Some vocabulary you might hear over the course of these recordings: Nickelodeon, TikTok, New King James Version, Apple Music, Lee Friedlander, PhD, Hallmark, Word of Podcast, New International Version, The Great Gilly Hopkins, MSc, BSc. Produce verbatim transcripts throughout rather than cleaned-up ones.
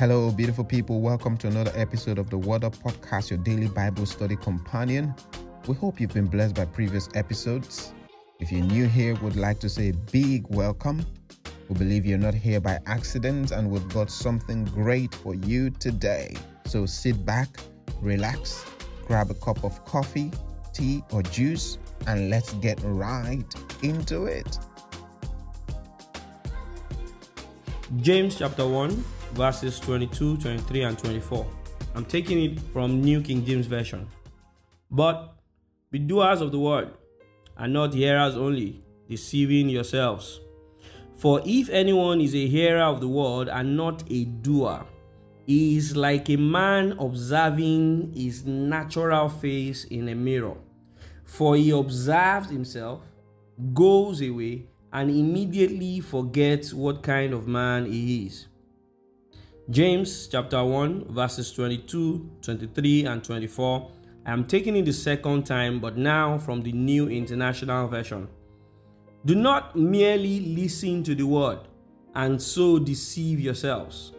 Hello, beautiful people. Welcome to another episode of the Word of Podcast, your daily Bible study companion. We hope you've been blessed by previous episodes. If you're new here, we'd like to say a big welcome. We believe you're not here by accident, and we've got something great for you today. So sit back, relax, grab a cup of coffee, tea, or juice, and let's get right into it. James chapter one. Verses twenty-two, twenty-three, and twenty-four. I'm taking it from New King James Version. But be doers of the word, and not hearers only, deceiving yourselves. For if anyone is a hearer of the word and not a doer, he is like a man observing his natural face in a mirror. For he observes himself, goes away, and immediately forgets what kind of man he is. James chapter one, verses twenty-two, twenty-three, and twenty-four. I am taking it the second time, but now from the New International Version. Do not merely listen to the word and so deceive yourselves.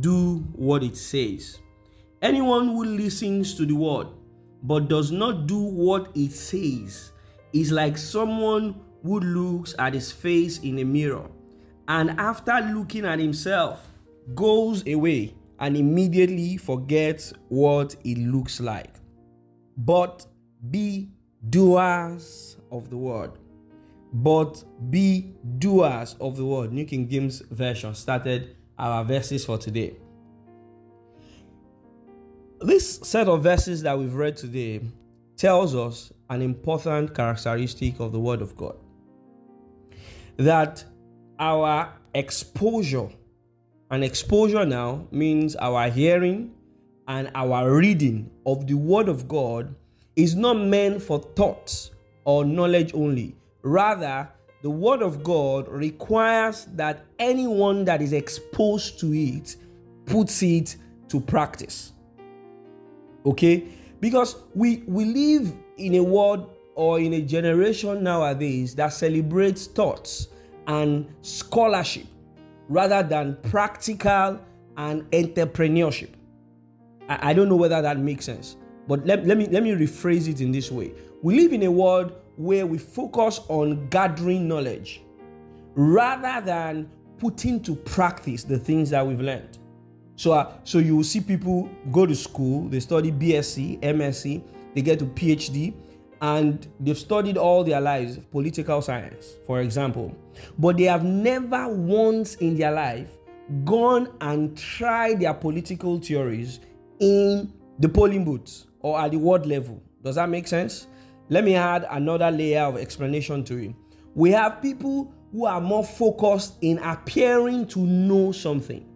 Do what it says. Anyone who listens to the word but does not do what it says is like someone who looks at his face in a mirror, and after looking at himself, goes away and immediately forgets what it looks like. But be doers of the word. But be doers of the word. New King James Version started our verses for today. This set of verses that we've read today tells us an important characteristic of the Word of God, that our exposure And exposure now means our hearing and our reading of the Word of God is not meant for thoughts or knowledge only. Rather, the Word of God requires that anyone that is exposed to it puts it to practice. Okay? Because we, we live in a world or in a generation nowadays that celebrates thoughts and scholarship, rather than practical and entrepreneurship. I, I don't know whether that makes sense, but let, let me let me rephrase it in this way. We live in a world where we focus on gathering knowledge rather than putting to practice the things that we've learned. So, uh, so you will see people go to school, they study BSc, MSc, they get to PhD, and they've studied all their lives political science, for example. But they have never once in their life gone and tried their political theories in the polling booth or at the ward level. Does that make sense? Let me add another layer of explanation to it. We have people who are more focused in appearing to know something.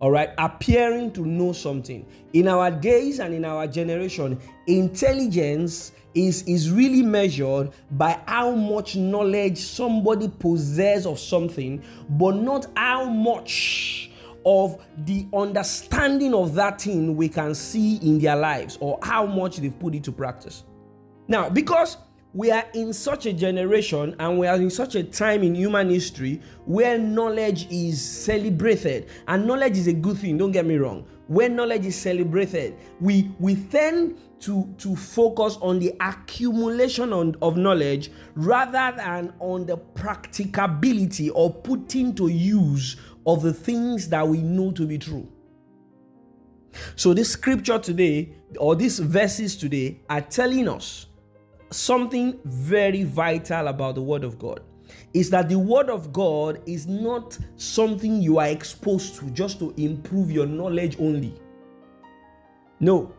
All right, appearing to know something. In our days and in our generation, intelligence is, is really measured by how much knowledge somebody possesses of something, but not how much of the understanding of that thing we can see in their lives or how much they've put it to practice. Now, because we are in such a generation and we are in such a time in human history where knowledge is celebrated. And knowledge is a good thing, don't get me wrong. Where knowledge is celebrated, we, we tend to, to focus on the accumulation on, of knowledge rather than on the practicability or putting to use of the things that we know to be true. So this scripture today, or these verses today, are telling us something very vital about the Word of God is that the Word of God is not something you are exposed to just to improve your knowledge only. No.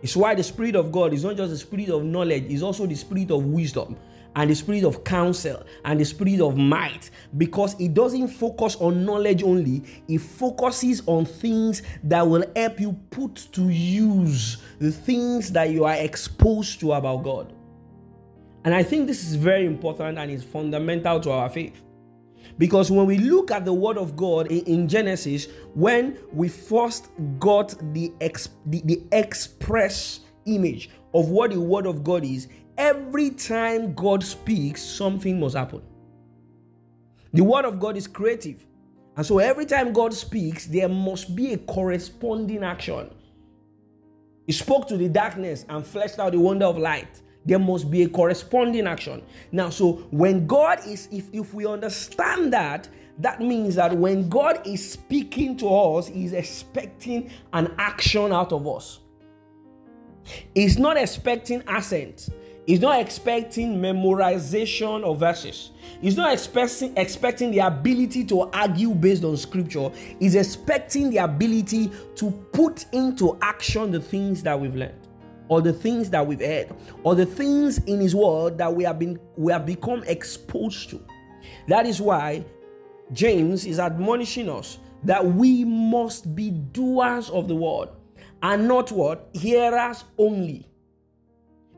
It's why the Spirit of God is not just the Spirit of knowledge, it's also the Spirit of wisdom and the Spirit of counsel and the Spirit of might, because it doesn't focus on knowledge only. It focuses on things that will help you put to use the things that you are exposed to about God. And I think this is very important and is fundamental to our faith. Because when we look at the Word of God in Genesis, when we first got the, ex, the, the express image of what the Word of God is, every time God speaks, something must happen. The Word of God is creative. And so every time God speaks, there must be a corresponding action. He spoke to the darkness and fleshed out the wonder of light. There must be a corresponding action. Now, so when God is, if, if we understand that, that means that when God is speaking to us, He's expecting an action out of us. He's not expecting assent. He's not expecting memorization of verses. He's not expecting, expecting the ability to argue based on scripture. He's expecting the ability to put into action the things that we've learned, or the things that we've heard, or the things in His word that we have been we have become exposed to. That is why James is admonishing us that we must be doers of the word and not what? Hearers only.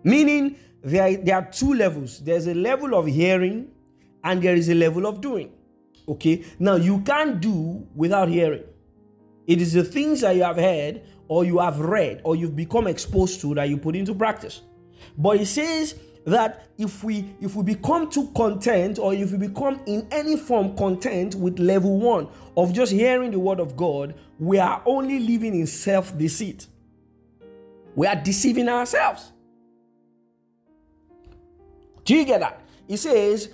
Meaning, there, there are two levels. There's a level of hearing and there is a level of doing. Okay? Now, you can't do without hearing. It is the things that you have heard or you have read or you've become exposed to that you put into practice. But he says that if we if we become too content, or if we become in any form content with level one of just hearing the word of God, we are only living in self-deceit. We are deceiving ourselves. Do you get that? He says,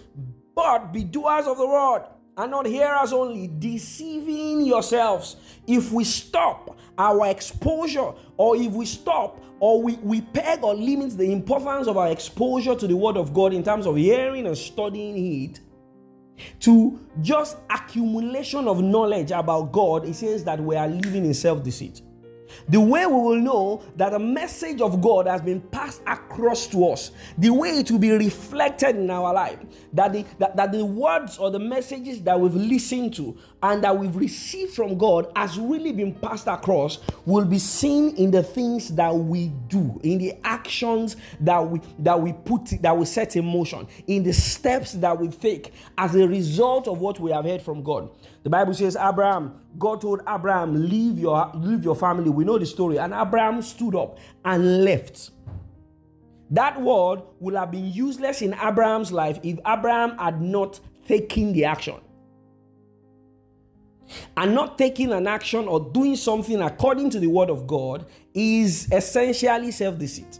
but be doers of the word and not hearers only, deceiving yourselves. If we stop our exposure, or if we stop or we, we peg or limit the importance of our exposure to the word of God in terms of hearing and studying it to just accumulation of knowledge about God, it says that we are living in self-deceit. The way we will know that the message of God has been passed across to us, the way it will be reflected in our life, that the, that, that the words or the messages that we've listened to and that we've received from God has really been passed across, will be seen in the things that we do, in the actions that we that we put, that we set in motion, in the steps that we take as a result of what we have heard from God. The Bible says, Abraham, God told Abraham, leave your, leave your family. We know the story. And Abraham stood up and left. That word would have been useless in Abraham's life if Abraham had not taken the action. And not taking an action or doing something according to the word of God is essentially self-deceit.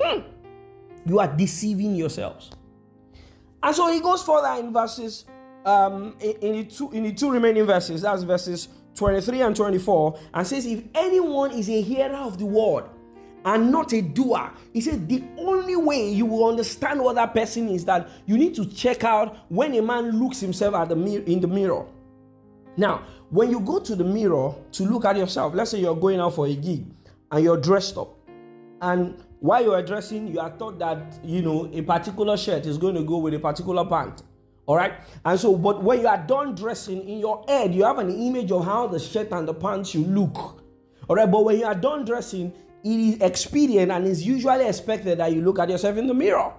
Hmm. You are deceiving yourselves. And so he goes further in verses Um, in, in, the two, in the two remaining verses, that's verses twenty-three and twenty-four, and says, if anyone is a hearer of the word and not a doer, he says the only way you will understand what that person is, that you need to check out when a man looks himself at the mir- in the mirror. Now, when you go to the mirror to look at yourself, let's say you're going out for a gig and you're dressed up, and while you're dressing, you are thought that, you know, a particular shirt is going to go with a particular pant. All right, and so, but when you are done dressing, in your head you have an image of how the shirt and the pants you look. All right, but when you are done dressing, it is expedient and is usually expected that you look at yourself in the mirror.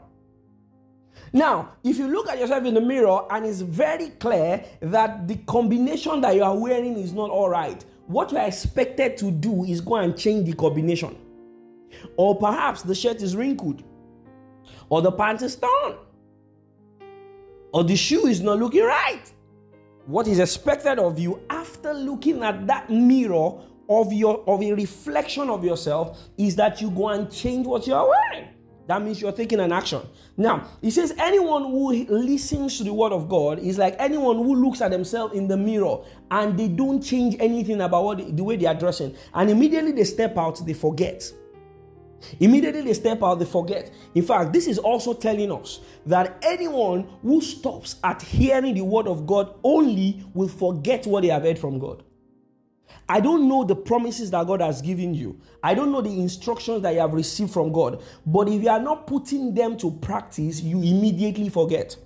Now, if you look at yourself in the mirror and it's very clear that the combination that you are wearing is not all right, what you are expected to do is go and change the combination, or perhaps the shirt is wrinkled, or the pants is torn, or the shoe is not looking right. What is expected of you after looking at that mirror of your of a reflection of yourself is that you go and change what you are wearing. That means you're taking an action. Now, it says anyone who listens to the word of God is like anyone who looks at themselves in the mirror and they don't change anything about what they, the way they are dressing. And immediately they step out, they forget. Immediately they step out, they forget. In fact, this is also telling us that anyone who stops at hearing the word of God only will forget what they have heard from God. I don't know the promises that God has given you. I don't know the instructions that you have received from God. But if you are not putting them to practice, you immediately forget.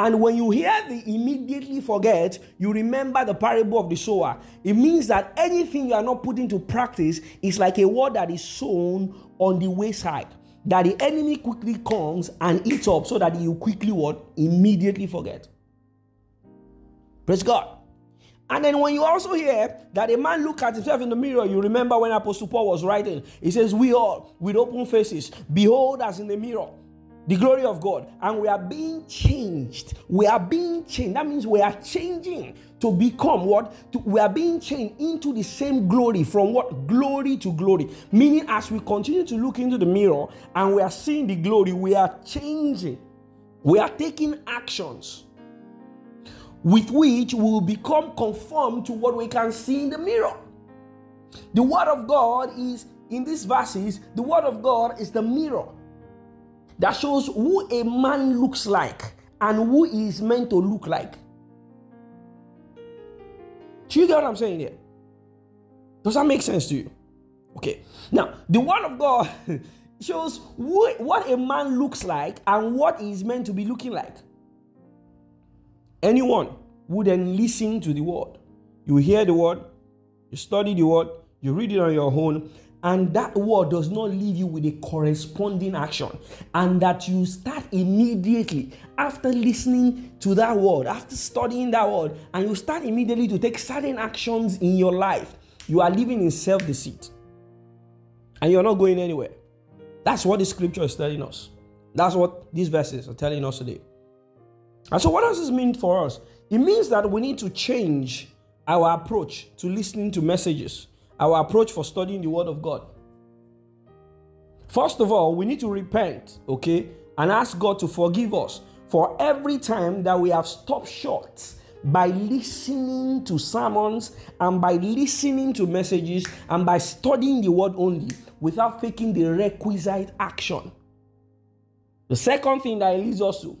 And when you hear the immediately forget, you remember the parable of the sower. It means that anything you are not putting to practice is like a word that is sown on the wayside, that the enemy quickly comes and eats up, so that you quickly what? Immediately forget. Praise God. And then when you also hear that a man look at himself in the mirror, you remember when Apostle Paul was writing, he says, we all with open faces, behold as in the mirror, The glory of God. And we are being changed. We are being changed. That means we are changing to become what? To, we are being changed into the same glory, from what? Glory to glory. Meaning, as we continue to look into the mirror and we are seeing the glory, we are changing. We are taking actions with which we will become conformed to what we can see in the mirror. The Word of God is, in these verses, the Word of God is the mirror that shows who a man looks like and who he is meant to look like. Do you get what I'm saying here? Does that make sense to you? Okay. Now, the Word of God shows who, what a man looks like and what he is meant to be looking like. Anyone who then listens to the Word, you hear the Word, you study the Word, you read it on your own, and that word does not leave you with a corresponding action, and that you start immediately after listening to that word, after studying that word, and you start immediately to take certain actions in your life, you are living in self-deceit. And you're not going anywhere. That's what the scripture is telling us. That's what these verses are telling us today. And so what does this mean for us? It means that we need to change our approach to listening to messages, our approach for studying the Word of God. First of all, we need to repent, okay, and ask God to forgive us for every time that we have stopped short by listening to sermons and by listening to messages and by studying the Word only without taking the requisite action. The second thing that it leads us to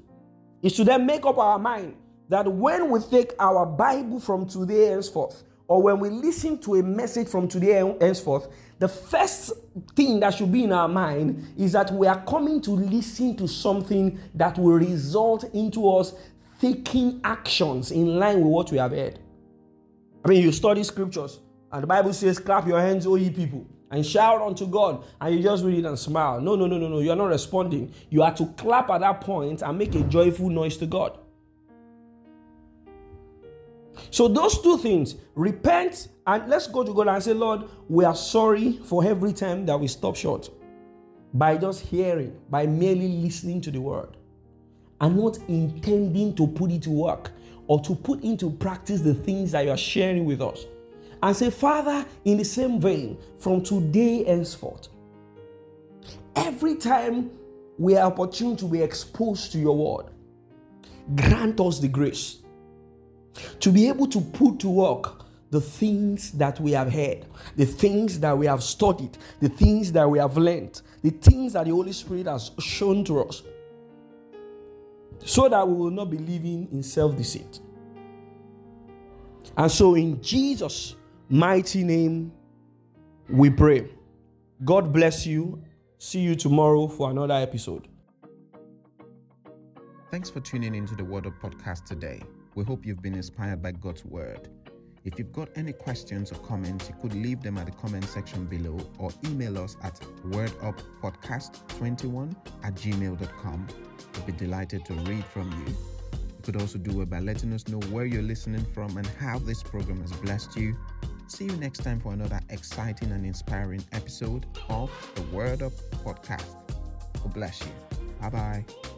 is to then make up our mind that when we take our Bible from today henceforth, or when we listen to a message from today henceforth, the first thing that should be in our mind is that we are coming to listen to something that will result into us taking actions in line with what we have heard. I mean, you study scriptures, and the Bible says, clap your hands, O ye people, and shout unto God, and you just read it and smile. No, no, no, no, no, you are not responding. You are to clap at that point and make a joyful noise to God. So those two things, repent and let's go to God and say, Lord, we are sorry for every time that we stop short by just hearing, by merely listening to the word and not intending to put it to work or to put into practice the things that you are sharing with us. And say, Father, in the same vein, from today henceforth, every time we are opportune to be exposed to your word, grant us the grace to be able to put to work the things that we have heard, the things that we have studied, the things that we have learned, the things that the Holy Spirit has shown to us, so that we will not be living in self-deceit. And so in Jesus' mighty name, we pray. God bless you. See you tomorrow for another episode. Thanks for tuning into the Word of Podcast today. We hope you've been inspired by God's Word. If you've got any questions or comments, you could leave them at the comment section below or email us at word up podcast twenty one at gmail dot com. We'll be delighted to read from you. You could also do it by letting us know where you're listening from and how this program has blessed you. See you next time for another exciting and inspiring episode of the Word Up Podcast. God bless you. Bye-bye.